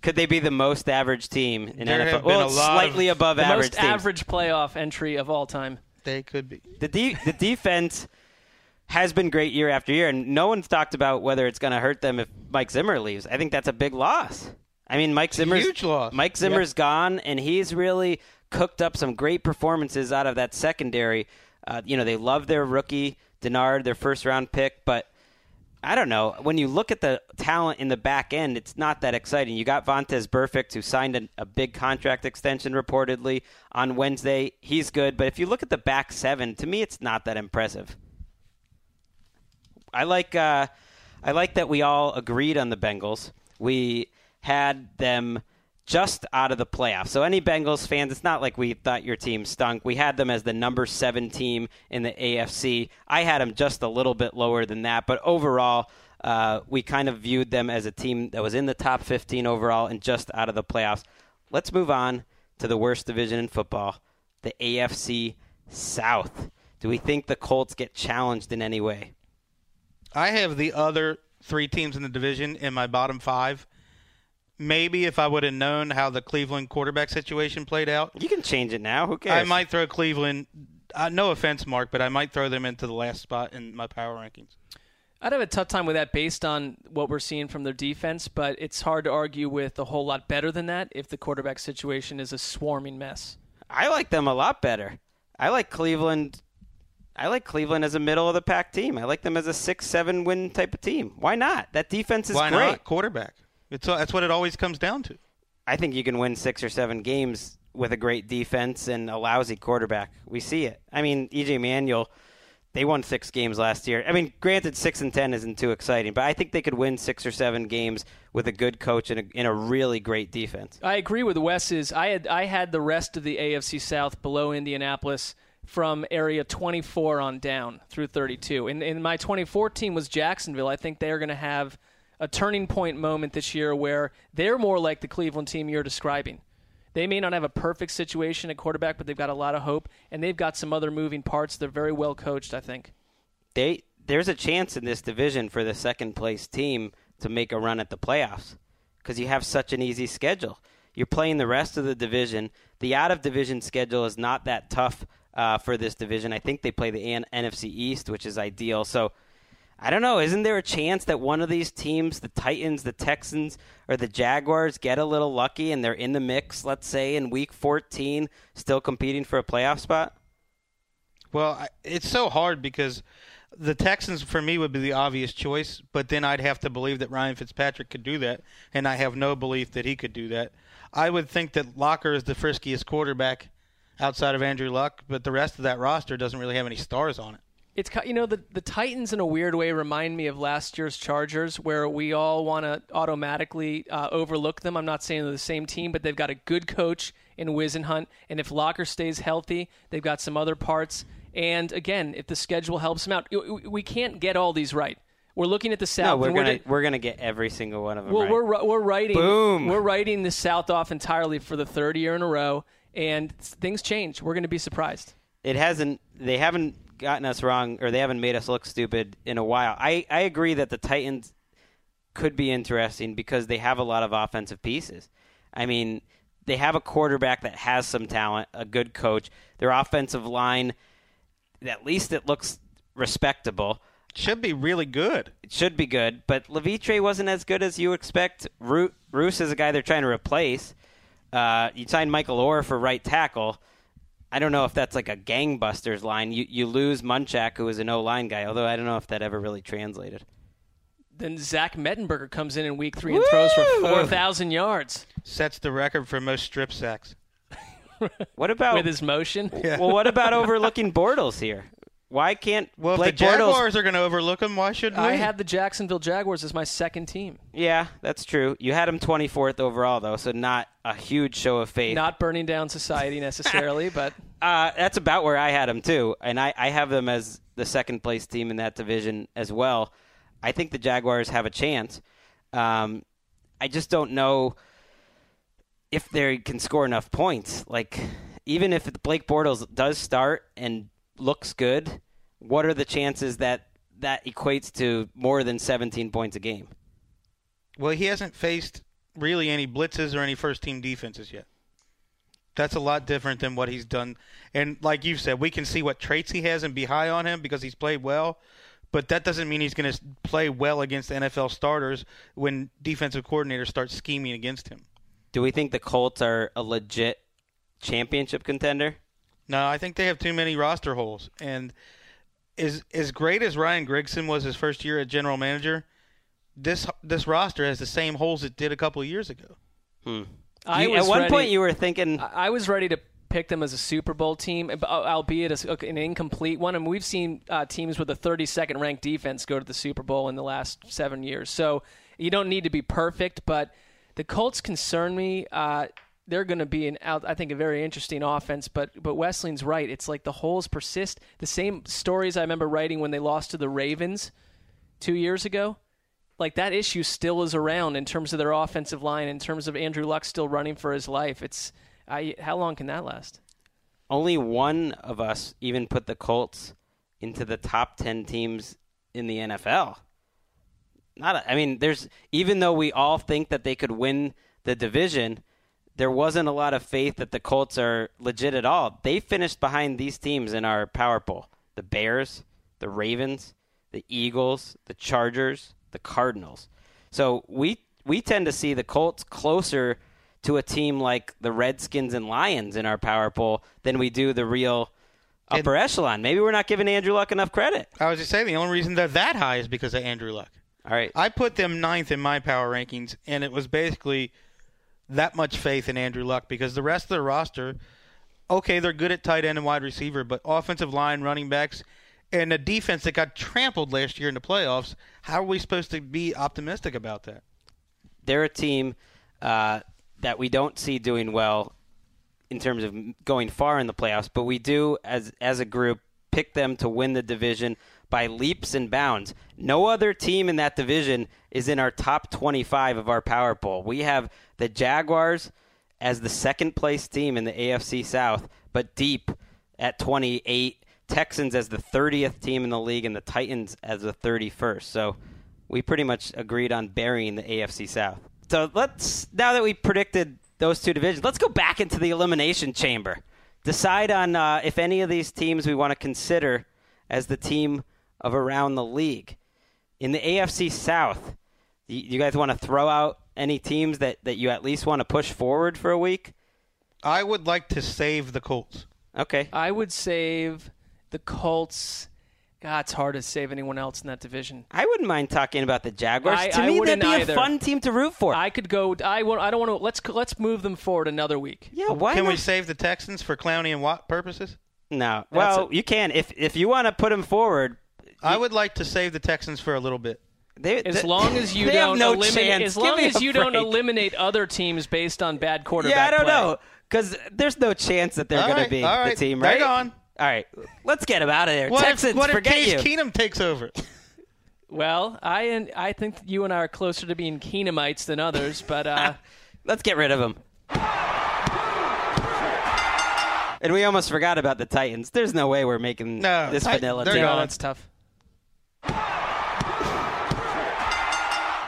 Could they be the most average team in there N F L? Well, slightly above average teams. The most average playoff entry of all time. They could be. The de- the defense has been great year after year, and no one's talked about whether it's going to hurt them if Mike Zimmer leaves. I think that's a big loss. I mean, Mike Zimmer's, huge loss. Mike Zimmer's yep. gone, and he's really cooked up some great performances out of that secondary. Uh, you know, they love their rookie, Denard, their first-round pick, but I don't know. When you look at the talent in the back end, it's not that exciting. You got Vontaze Burfict, who signed a, a big contract extension reportedly on Wednesday. He's good, but if you look at the back seven, to me it's not that impressive. I like uh, I like that we all agreed on the Bengals. We had them just out of the playoffs. So any Bengals fans, it's not like we thought your team stunk. We had them as the number seven team in the A F C. I had them just a little bit lower than that, but overall, uh, we kind of viewed them as a team that was in the top fifteen overall and just out of the playoffs. Let's move on to the worst division in football, the A F C South. Do we think the Colts get challenged in any way? I have the other three teams in the division in my bottom five. Maybe if I would have known how the Cleveland quarterback situation played out. You can change it now. Who cares? I might throw Cleveland, uh, no offense, Mark, but I might throw them into the last spot in my power rankings. I'd have a tough time with that based on what we're seeing from their defense, but it's hard to argue with a whole lot better than that if the quarterback situation is a swarming mess. I like them a lot better. I like Cleveland. I like Cleveland as a middle-of-the-pack team. I like them as a six seven win type of team. Why not? That defense is Why great. Why not? Quarterback. It's, that's what it always comes down to. I think you can win six or seven games with a great defense and a lousy quarterback. We see it. I mean, E J Manuel, they won six games last year. I mean, granted, six and ten isn't too exciting, but I think they could win six or seven games with a good coach and a, and a really great defense. I agree with Wes's. I had I had the rest of the A F C South below Indianapolis from area twenty-four on down through thirty-two. And, and my twenty fourteen was Jacksonville. I think they're going to have a turning point moment this year where they're more like the Cleveland team you're describing. They may not have a perfect situation at quarterback, but they've got a lot of hope, and they've got some other moving parts. They're very well coached, I think. They There's a chance in this division for the second-place team to make a run at the playoffs because you have such an easy schedule. You're playing the rest of the division. The out-of-division schedule is not that tough uh, for this division. I think they play the N- NFC East, which is ideal, so I don't know. Isn't there a chance that one of these teams, the Titans, the Texans, or the Jaguars, get a little lucky and they're in the mix, let's say, in week fourteen, still competing for a playoff spot? Well, it's so hard because the Texans, for me, would be the obvious choice, but then I'd have to believe that Ryan Fitzpatrick could do that, and I have no belief that he could do that. I would think that Locker is the friskiest quarterback outside of Andrew Luck, but the rest of that roster doesn't really have any stars on it. It's, you know, the, the Titans in a weird way remind me of last year's Chargers where we all want to automatically uh, overlook them. I'm not saying they're the same team, but they've got a good coach in Wisenhunt. And if Locker stays healthy, they've got some other parts. And, again, if the schedule helps them out, we can't get all these right. We're looking at the South. No, we're going to we're going to get every single one of them well, right. We're, we're, writing, Boom. we're writing the South off entirely for the third year in a row, and things change. We're going to be surprised. It hasn't – they haven't – gotten us wrong, or they haven't made us look stupid in a while. I, I agree that the Titans could be interesting because they have a lot of offensive pieces. I mean, they have a quarterback that has some talent, a good coach. Their offensive line, at least it looks respectable. Should be really good. It should be good, but Levitre wasn't as good as you expect. Ru- Roos is a guy they're trying to replace. Uh, you signed Michael Orr for right tackle. I don't know if that's like a gangbusters line. You you lose Munchak, who is an O-line guy, although I don't know if that ever really translated. Then Zach Mettenberger comes in in week three and Woo! throws for four thousand yards. Sets the record for most strip sacks. What about with his motion? Yeah. Well, what about overlooking Bortles here? Why can't well, Blake if the Jaguars Bortles, are going to overlook him, why shouldn't I we? I had the Jacksonville Jaguars as my second team. Yeah, that's true. You had him twenty-fourth overall, though, so not a huge show of faith. Not burning down society necessarily, but... Uh, that's about where I had him, too, and I, I have them as the second-place team in that division as well. I think the Jaguars have a chance. Um, I just don't know if they can score enough points. Like, even if Blake Bortles does start and... looks good, what are the chances that that equates to more than seventeen points a game? Well, he hasn't faced really any blitzes or any first-team defenses yet. That's a lot different than what he's done. And like you've said, we can see what traits he has and be high on him because he's played well, but that doesn't mean he's going to play well against N F L starters when defensive coordinators start scheming against him. Do we think the Colts are a legit championship contender? No, I think they have too many roster holes. And as, as great as Ryan Grigson was his first year at general manager, this this roster has the same holes it did a couple of years ago. Hmm. I you, was at one ready, point you were thinking... I was ready to pick them as a Super Bowl team, albeit an incomplete one. And we've seen uh, teams with a thirty-second ranked defense go to the Super Bowl in the last seven years. So you don't need to be perfect, but the Colts concern me... Uh, They're going to be an out, I think, a very interesting offense. But but Wesseling's right. It's like the holes persist. The same stories I remember writing when they lost to the Ravens two years ago. Like that issue still is around in terms of their offensive line. In terms of Andrew Luck still running for his life. It's I, how long can that last? Only one of us even put the Colts into the top ten teams in the N F L. Not a, I mean, there's even though we all think that they could win the division. There wasn't a lot of faith that the Colts are legit at all. They finished behind these teams in our power poll. The Bears, the Ravens, the Eagles, the Chargers, the Cardinals. So we we tend to see the Colts closer to a team like the Redskins and Lions in our power poll than we do the real upper and echelon. Maybe we're not giving Andrew Luck enough credit. I was just saying the only reason they're that high is because of Andrew Luck. All right. I put them ninth in my power rankings, and it was basically – that much faith in Andrew Luck because the rest of their roster, okay, they're good at tight end and wide receiver, but offensive line, running backs, and a defense that got trampled last year in the playoffs, how are we supposed to be optimistic about that? They're a team uh, that we don't see doing well in terms of going far in the playoffs, but we do, as as a group, pick them to win the division by leaps and bounds. No other team in that division is in our top twenty-five of our power poll. We have the Jaguars as the second-place team in the A F C South, but deep at twenty-eight. Texans as the thirtieth team in the league, and the Titans as the thirty-first. So we pretty much agreed on burying the A F C South. So let's, now that we predicted those two divisions, let's go back into the elimination chamber. Decide on uh, if any of these teams we want to consider as the team of around the league. In the A F C South, you, you guys want to throw out any teams that, that you at least want to push forward for a week? I would like to save the Colts. Okay. I would save the Colts. God, it's hard to save anyone else in that division. I wouldn't mind talking about the Jaguars. I, to me, that'd be either. a fun team to root for. I could go. I won't, I don't want to. Let's let's move them forward another week. Yeah. Why? Can not? we save the Texans for Clowney and Watt purposes? No. That's well, a, you can if if you want to put them forward. I you, would like to save the Texans for a little bit. They, as they, long as you they don't have no eliminate, chance. as long as you break. don't eliminate other teams based on bad quarterback. Yeah, I don't play. know because there's no chance that they're going right, to be right, the team. Right? They're gone. All right, let's get them out of there. What Texans, if, what forget if Case you. Keenum takes over? Well, I and I think you and I are closer to being Keenumites than others, but uh, let's get rid of him. And we almost forgot about the Titans. There's no way we're making no, this I, vanilla. They're gone. It's tough.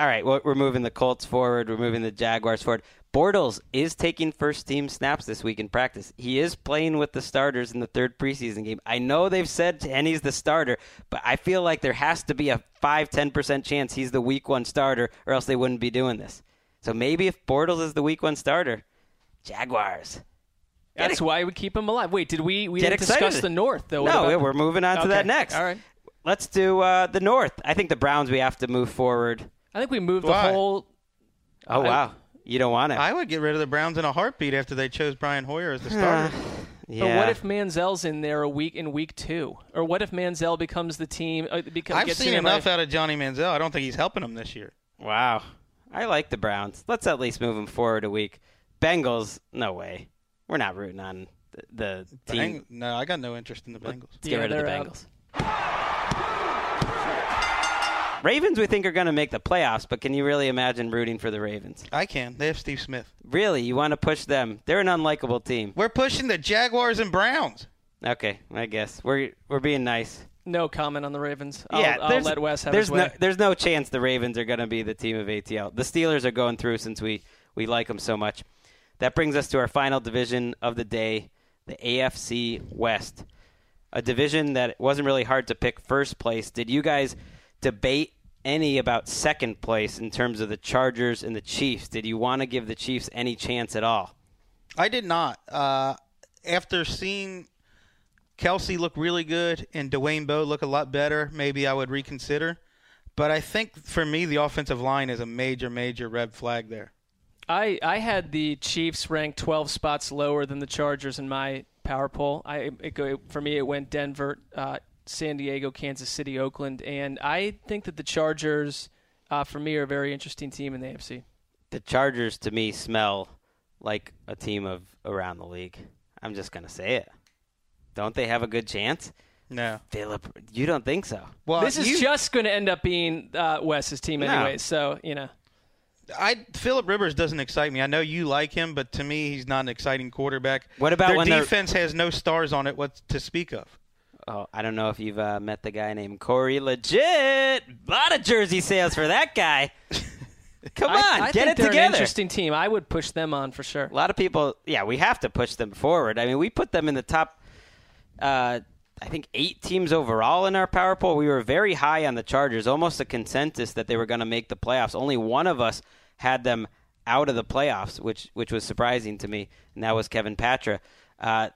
All right, well, we're moving the Colts forward. We're moving the Jaguars forward. Bortles is taking first-team snaps this week in practice. He is playing with the starters in the third preseason game. I know they've said Henny's the starter, but I feel like there has to be a five to ten percent chance he's the week one starter or else they wouldn't be doing this. So maybe if Bortles is the week one starter, Jaguars. Get That's it. why we keep him alive. Wait, did we, we didn't discuss the North, though? No, about... we're moving on to okay. that next. All right. Let's do uh, the North. I think the Browns we have to move forward. I think we moved why? the whole – Oh, I, wow. You don't want it. I would get rid of the Browns in a heartbeat after they chose Brian Hoyer as the starter. Yeah. But what if Manziel's in there a week in week two? Or what if Manziel becomes the team? Uh, becomes, I've seen enough out of Johnny Manziel. I don't think he's helping them this year. Wow. I like the Browns. Let's at least move them forward a week. Bengals, no way. We're not rooting on the, the Bang- team. No, I got no interest in the Bengals. Let's yeah, get rid of the Bengals. Out. Ravens, we think, are going to make the playoffs, but can you really imagine rooting for the Ravens? I can. They have Steve Smith. Really? You want to push them? They're an unlikable team. We're pushing the Jaguars and Browns. Okay, I guess. We're we're being nice. No comment on the Ravens. I'll, yeah, I'll let Wes have his way. No, there's no chance the Ravens are going to be the team of A T L. The Steelers are going through since we, we like them so much. That brings us to our final division of the day, the A F C West, a division that wasn't really hard to pick first place. Did you guys debate any about second place in terms of the Chargers and the Chiefs? Did you want to give the Chiefs any chance at all? I did not. Uh, after seeing Kelsey look really good and Dwayne Bowe look a lot better, maybe I would reconsider. But I think, for me, the offensive line is a major, major red flag there. I, I had the Chiefs ranked twelve spots lower than the Chargers in my power poll. I it, it, for me, it went Denver, uh, San Diego, Kansas City, Oakland. And I think that the Chargers, uh, for me, are a very interesting team in the A F C. The Chargers, to me, smell like a team of around the league. I'm just going to say it. Don't they have a good chance? No. Philip, you don't think so? Well, this is you... just going to end up being uh, Wes's team anyway, no. so, you know. I Philip Rivers doesn't excite me. I know you like him, but to me, he's not an exciting quarterback. What about Their when defense they're... has no stars on it? What to speak of? Oh, I don't know if you've uh, met the guy named Corey Legit. A lot of jersey sales for that guy. Come I, on, I get think it they're together. An interesting team. I would push them on for sure. A lot of people, yeah, we have to push them forward. I mean, we put them in the top, uh, I think, eight teams overall in our power poll. We were very high on the Chargers, almost a consensus that they were going to make the playoffs. Only one of us had them out of the playoffs, which which was surprising to me, and that was Kevin Patra. Uh,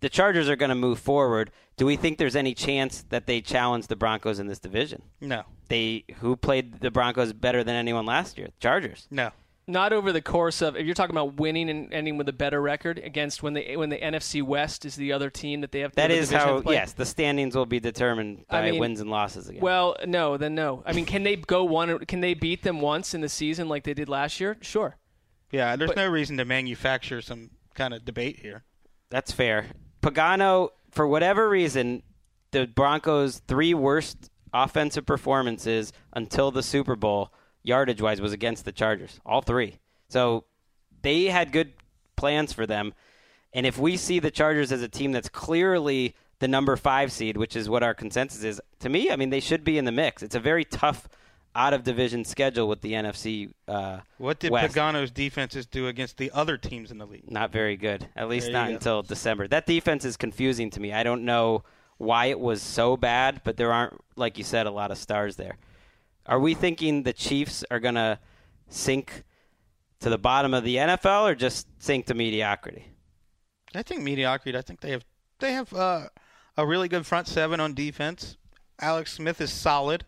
the Chargers are going to move forward. Do we think there's any chance that they challenge the Broncos in this division? No. They Who played the Broncos better than anyone last year? Chargers. No. Not over the course of – if you're talking about winning and ending with a better record against when the when the N F C West is the other team that they have to play. That is how – yes, the standings will be determined by I mean, wins and losses again. Well, no, then no. I mean, can they go one – can they beat them once in the season like they did last year? Sure. Yeah, there's but, no reason to manufacture some kind of debate here. That's fair. Pagano, for whatever reason, the Broncos' three worst offensive performances until the Super Bowl – yardage-wise, was against the Chargers, all three. So they had good plans for them. And if we see the Chargers as a team that's clearly the number five seed, which is what our consensus is, to me, I mean, they should be in the mix. It's a very tough out-of-division schedule with the N F C uh, What did West. Pagano's defenses do against the other teams in the league? Not very good, at least not go. until December. That defense is confusing to me. I don't know why it was so bad, but there aren't, like you said, a lot of stars there. Are we thinking the Chiefs are going to sink to the bottom of the N F L or just sink to mediocrity? I think mediocrity. I think they have they have uh, a really good front seven on defense. Alex Smith is solid.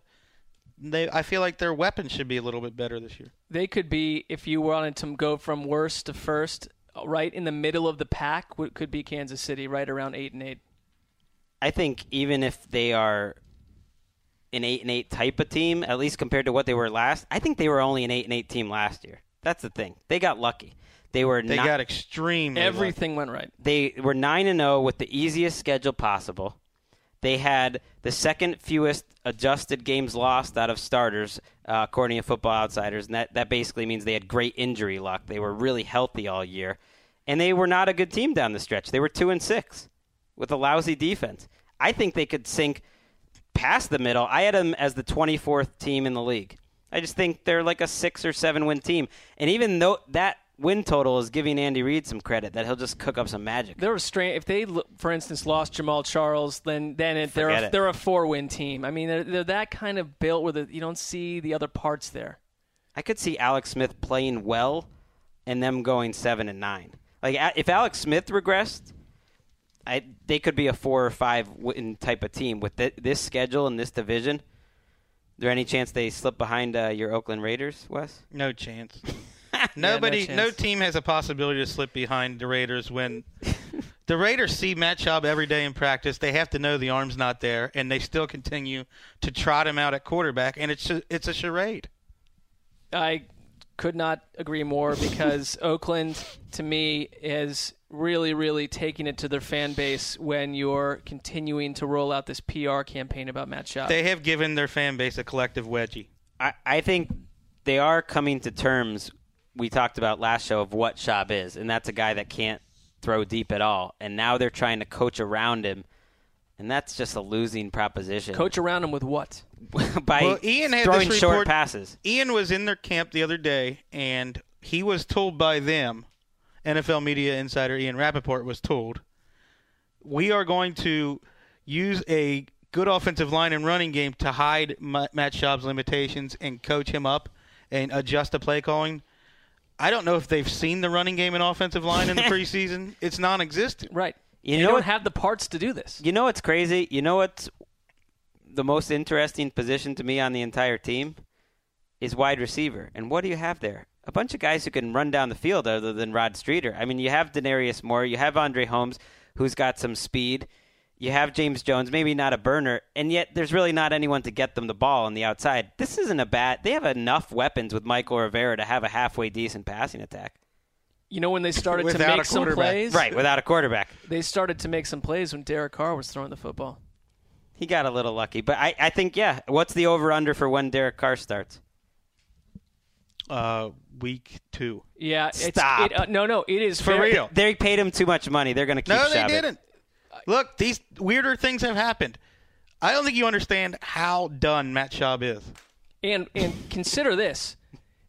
They, I feel like their weapons should be a little bit better this year. They could be, if you wanted to go from worst to first, right in the middle of the pack, could be Kansas City, right around eight and eight. I think even if they are an eight and eight type of team, at least compared to what they were last. I think they were only an eight and eight team last year. That's the thing. They got lucky. They were they not, got extremely everything lucky. Went right. They were nine and zero with the easiest schedule possible. They had the second fewest adjusted games lost out of starters, uh, according to Football Outsiders, and that that basically means they had great injury luck. They were really healthy all year, and they were not a good team down the stretch. They were two and six with a lousy defense. I think they could sink past the middle. I had them as the twenty-fourth team in the league. I just think they're like a six or seven win team. And even though that win total is giving Andy Reid some credit, that he'll just cook up some magic. They're a strange, if they, for instance, lost Jamal Charles, then then it, they're a, they're a four win team. I mean, they're, they're that kind of built where the, you don't see the other parts there. I could see Alex Smith playing well and them going seven and nine. Like if Alex Smith regressed, I, they could be a four or five win type of team with th- this schedule and this division. Is there any chance they slip behind uh, your Oakland Raiders, Wes? No chance. Nobody, yeah, no, no team has a possibility to slip behind the Raiders when the Raiders see Matt Schaub every day in practice. They have to know the arm's not there, and they still continue to trot him out at quarterback, and it's it's a charade. I could not agree more because Oakland, to me, is really, really taking it to their fan base when you're continuing to roll out this P R campaign about Matt Schaub. They have given their fan base a collective wedgie. I, I think they are coming to terms, we talked about last show, of what Schaub is, and that's a guy that can't throw deep at all. And now they're trying to coach around him, and that's just a losing proposition. Coach around him with what? By well, Ian had throwing this report, short passes. Ian was in their camp the other day, and he was told by them, N F L media insider Ian Rappaport was told, we are going to use a good offensive line and running game to hide Matt Schaub's limitations and coach him up and adjust the play calling. I don't know if they've seen the running game and offensive line in the preseason. It's non-existent. Right. You, you know don't what, have the parts to do this. You know what's crazy? You know what's the most interesting position to me on the entire team is wide receiver. And what do you have there? A bunch of guys who can run down the field other than Rod Streeter. I mean, you have Denarius Moore. You have Andre Holmes, who's got some speed. You have James Jones, maybe not a burner, and yet there's really not anyone to get them the ball on the outside. This isn't a bad – they have enough weapons with Michael Rivera to have a halfway decent passing attack. You know when they started to make some plays? Right, without a quarterback. They started to make some plays when Derek Carr was throwing the football. He got a little lucky. But I, I think, yeah, what's the over-under for when Derek Carr starts? Uh, week two. Yeah. Stop. It's, it, uh, no, no, it is. For fair. Real. They paid him too much money. They're going to keep No, they Shabbat. Didn't. Look, these weirder things have happened. I don't think you understand how done Matt Schaub is. And and consider this.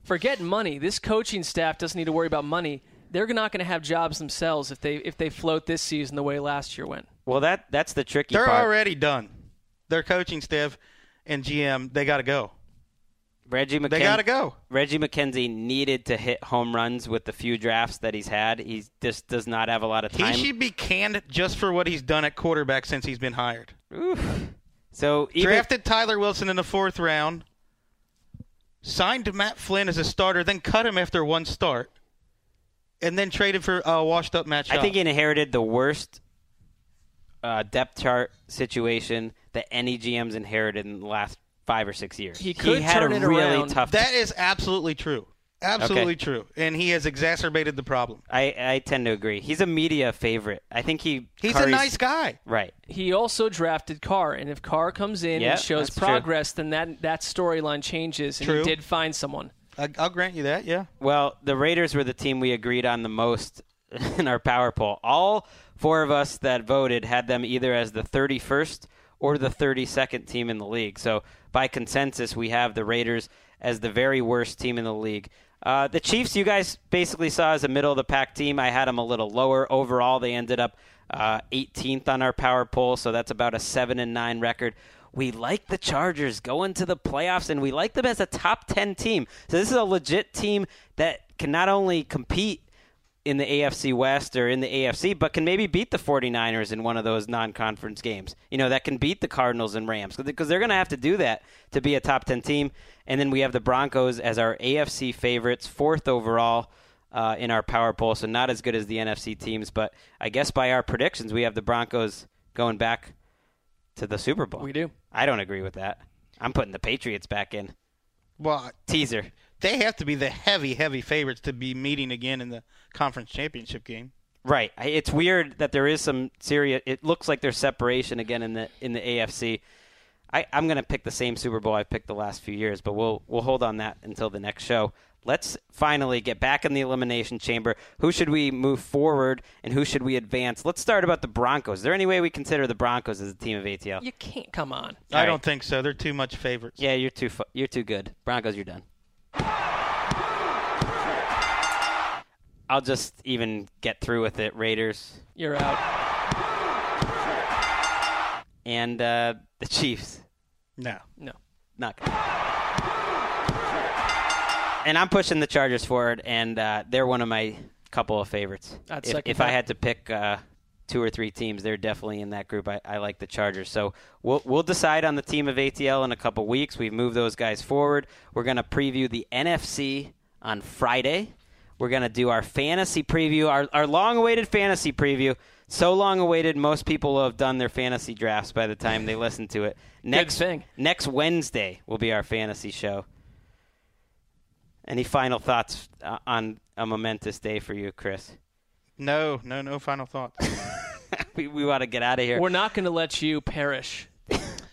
Forget money. This coaching staff doesn't need to worry about money. They're not going to have jobs themselves if they if they float this season the way last year went. Well, that that's the tricky They're part. They're already done. Their coaching staff and G M, they got to go. Reggie McKenzie, they got to go. Reggie McKenzie needed to hit home runs with the few drafts that he's had. He just does not have a lot of time. He should be canned just for what he's done at quarterback since he's been hired. Oof. So even, drafted Tyler Wilson in the fourth round, signed Matt Flynn as a starter, then cut him after one start, and then traded for a uh, washed-up Matt Schaub. I think he inherited the worst uh, depth chart situation that any G M's inherited in the last five or six years. He could he had turn a it really around. Tough. That is absolutely true. Absolutely okay. true. And he has exacerbated the problem. I, I tend to agree. He's a media favorite. I think he He's Carr's, a nice guy. Right. He also drafted Carr, and if Carr comes in yep, and shows progress, true. then that that storyline changes, and true. he did find someone. I, I'll grant you that, yeah. Well, the Raiders were the team we agreed on the most in our power poll. All four of us that voted had them either as the thirty-first or the thirty-second team in the league. So by consensus, we have the Raiders as the very worst team in the league. Uh, the Chiefs, you guys basically saw as a middle-of-the-pack team. I had them a little lower. Overall, they ended up uh, eighteenth on our power poll, so that's about a seven and nine record. We like the Chargers going to the playoffs, and we like them as a top ten team. So this is a legit team that can not only compete in the A F C West or in the A F C, but can maybe beat the forty-niners in one of those non-conference games. You know, that can beat the Cardinals and Rams because they're going to have to do that to be a top ten team. And then we have the Broncos as our A F C favorites, fourth overall uh, in our power poll, so not as good as the N F C teams. But I guess by our predictions, we have the Broncos going back to the Super Bowl. We do. I don't agree with that. I'm putting the Patriots back in. Well, teaser. They have to be the heavy, heavy favorites to be meeting again in the conference championship game. Right. It's weird that there is some serious – it looks like there's separation again in the in the A F C. I, I'm going to pick the same Super Bowl I've picked the last few years, but we'll we'll hold on that until the next show. Let's finally get back in the elimination chamber. Who should we move forward and who should we advance? Let's start about the Broncos. Is there any way we consider the Broncos as a team of A T L? You can't. Come on. I All don't right. think so. They're too much favorites. Yeah, you're too fu- you're too good. Broncos, you're done. I'll just even get through with it. Raiders. You're out. And uh, the Chiefs. No. No. Not good. And I'm pushing the Chargers forward, and uh, they're one of my couple of favorites. I'd if if I had to pick uh, two or three teams, they're definitely in that group. I, I like the Chargers. So we'll, we'll decide on the team of A T L in a couple weeks. We've moved those guys forward. We're going to preview the N F C on Friday. We're going to do our fantasy preview, our, our long-awaited fantasy preview. So long-awaited, most people will have done their fantasy drafts by the time they listen to it. Next, Good thing. Next Wednesday will be our fantasy show. Any final thoughts on a momentous day for you, Chris? No, no, no final thoughts. we we want to get out of here. We're not going to let you perish.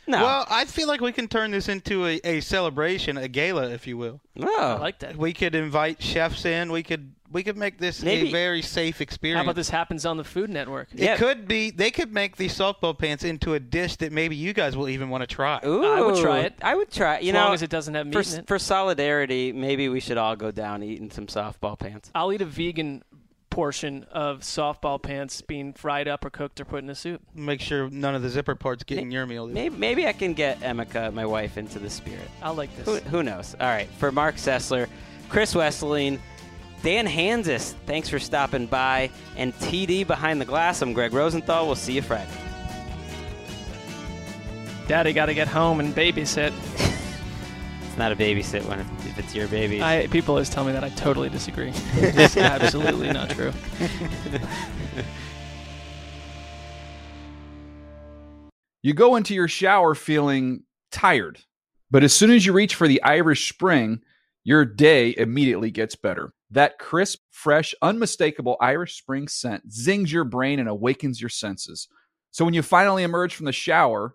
No. Well, I feel like we can turn this into a, a celebration, a gala, if you will. Oh. I like that. We could invite chefs in. We could we could make this Maybe. a very safe experience. How about this happens on the Food Network? It yeah. could be. They could make these softball pants into a dish that maybe you guys will even want to try. Ooh, I would try it. I would try it. You as know, long as it doesn't have meat for, in it. For solidarity, maybe we should all go down eating some softball pants. I'll eat a vegan portion of softball pants being fried up or cooked or put in a soup. Make sure none of the zipper parts get maybe, in your meal. Maybe, maybe I can get Emeka, my wife, into the spirit. I like this. Who, who knows? All right. For Mark Sessler, Chris Wesseling, Dan Hanzus, thanks for stopping by, and T D Behind the Glass. I'm Greg Rosenthal. We'll see you Friday. Daddy got to get home and babysit. It's not a babysit when if it's your baby. I, people always tell me that. I totally disagree. It's absolutely not true. You go into your shower feeling tired, but as soon as you reach for the Irish Spring, your day immediately gets better. That crisp, fresh, unmistakable Irish Spring scent zings your brain and awakens your senses. So when you finally emerge from the shower